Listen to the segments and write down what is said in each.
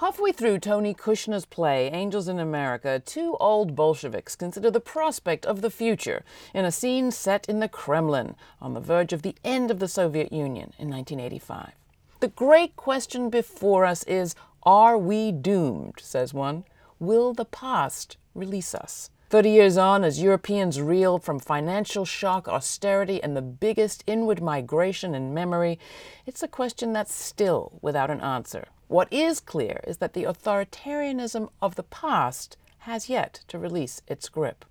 Halfway through Tony Kushner's play, Angels in America, two old Bolsheviks consider the prospect of the future in a scene set in the Kremlin on the verge of the end of the Soviet Union in 1985. The great question before us is, are we doomed, says one? Will the past release us? 30 years on, as Europeans reel from financial shock, austerity, and the biggest inward migration in memory, it's a question that's still without an answer. What is clear is that the authoritarianism of the past has yet to release its grip.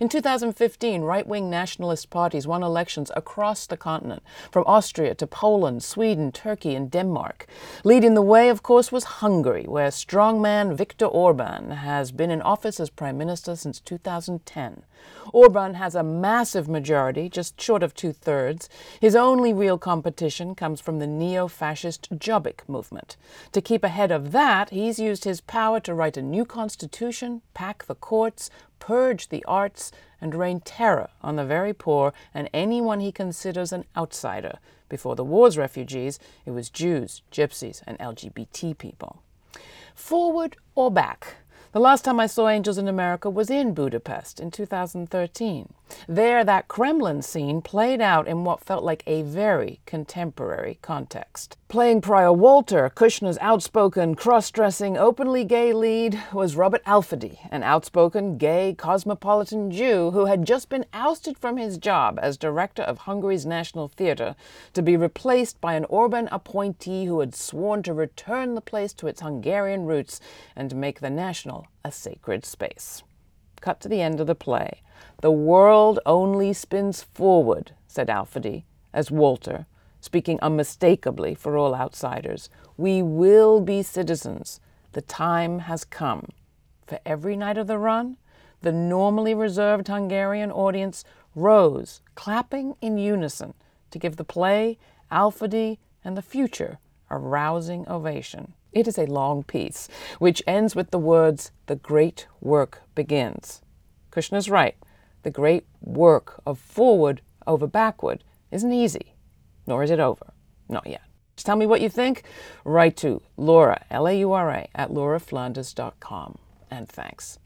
In 2015, right-wing nationalist parties won elections across the continent, from Austria to Poland, Sweden, Turkey, and Denmark. Leading the way, of course, was Hungary, where strongman Viktor Orbán has been in office as prime minister since 2010. Orbán has a massive majority, just short of 2/3. His only real competition comes from the neo-fascist Jobbik movement. To keep ahead of that, he's used his power to write a new constitution, pack the courts, purge the arts, and rain terror on the very poor and anyone he considers an outsider. Before the war's refugees, it was Jews, gypsies, and LGBT people. Forward or back? The last time I saw Angels in America was in Budapest in 2013. There, that Kremlin scene played out in what felt like a very contemporary context. Playing Prior Walter, Kushner's outspoken, cross-dressing, openly gay lead was Róbert Alföldi, an outspoken, gay, cosmopolitan Jew who had just been ousted from his job as director of Hungary's National Theater to be replaced by an Orbán appointee who had sworn to return the place to its Hungarian roots and make the National a sacred space. Cut to the end of the play. "The world only spins forward," said Alföldi, as Walter, speaking unmistakably for all outsiders. "We will be citizens. The time has come." For every night of the run, the normally reserved Hungarian audience rose, clapping in unison, to give the play, Alföldi, and the future a rousing ovation. It is a long piece, which ends with the words, "The great work begins." Kushner's right. The great work of forward over backward isn't easy, nor is it over. Not yet. Just tell me what you think. Write to Laura, Laura@lauraflanders.com. And thanks.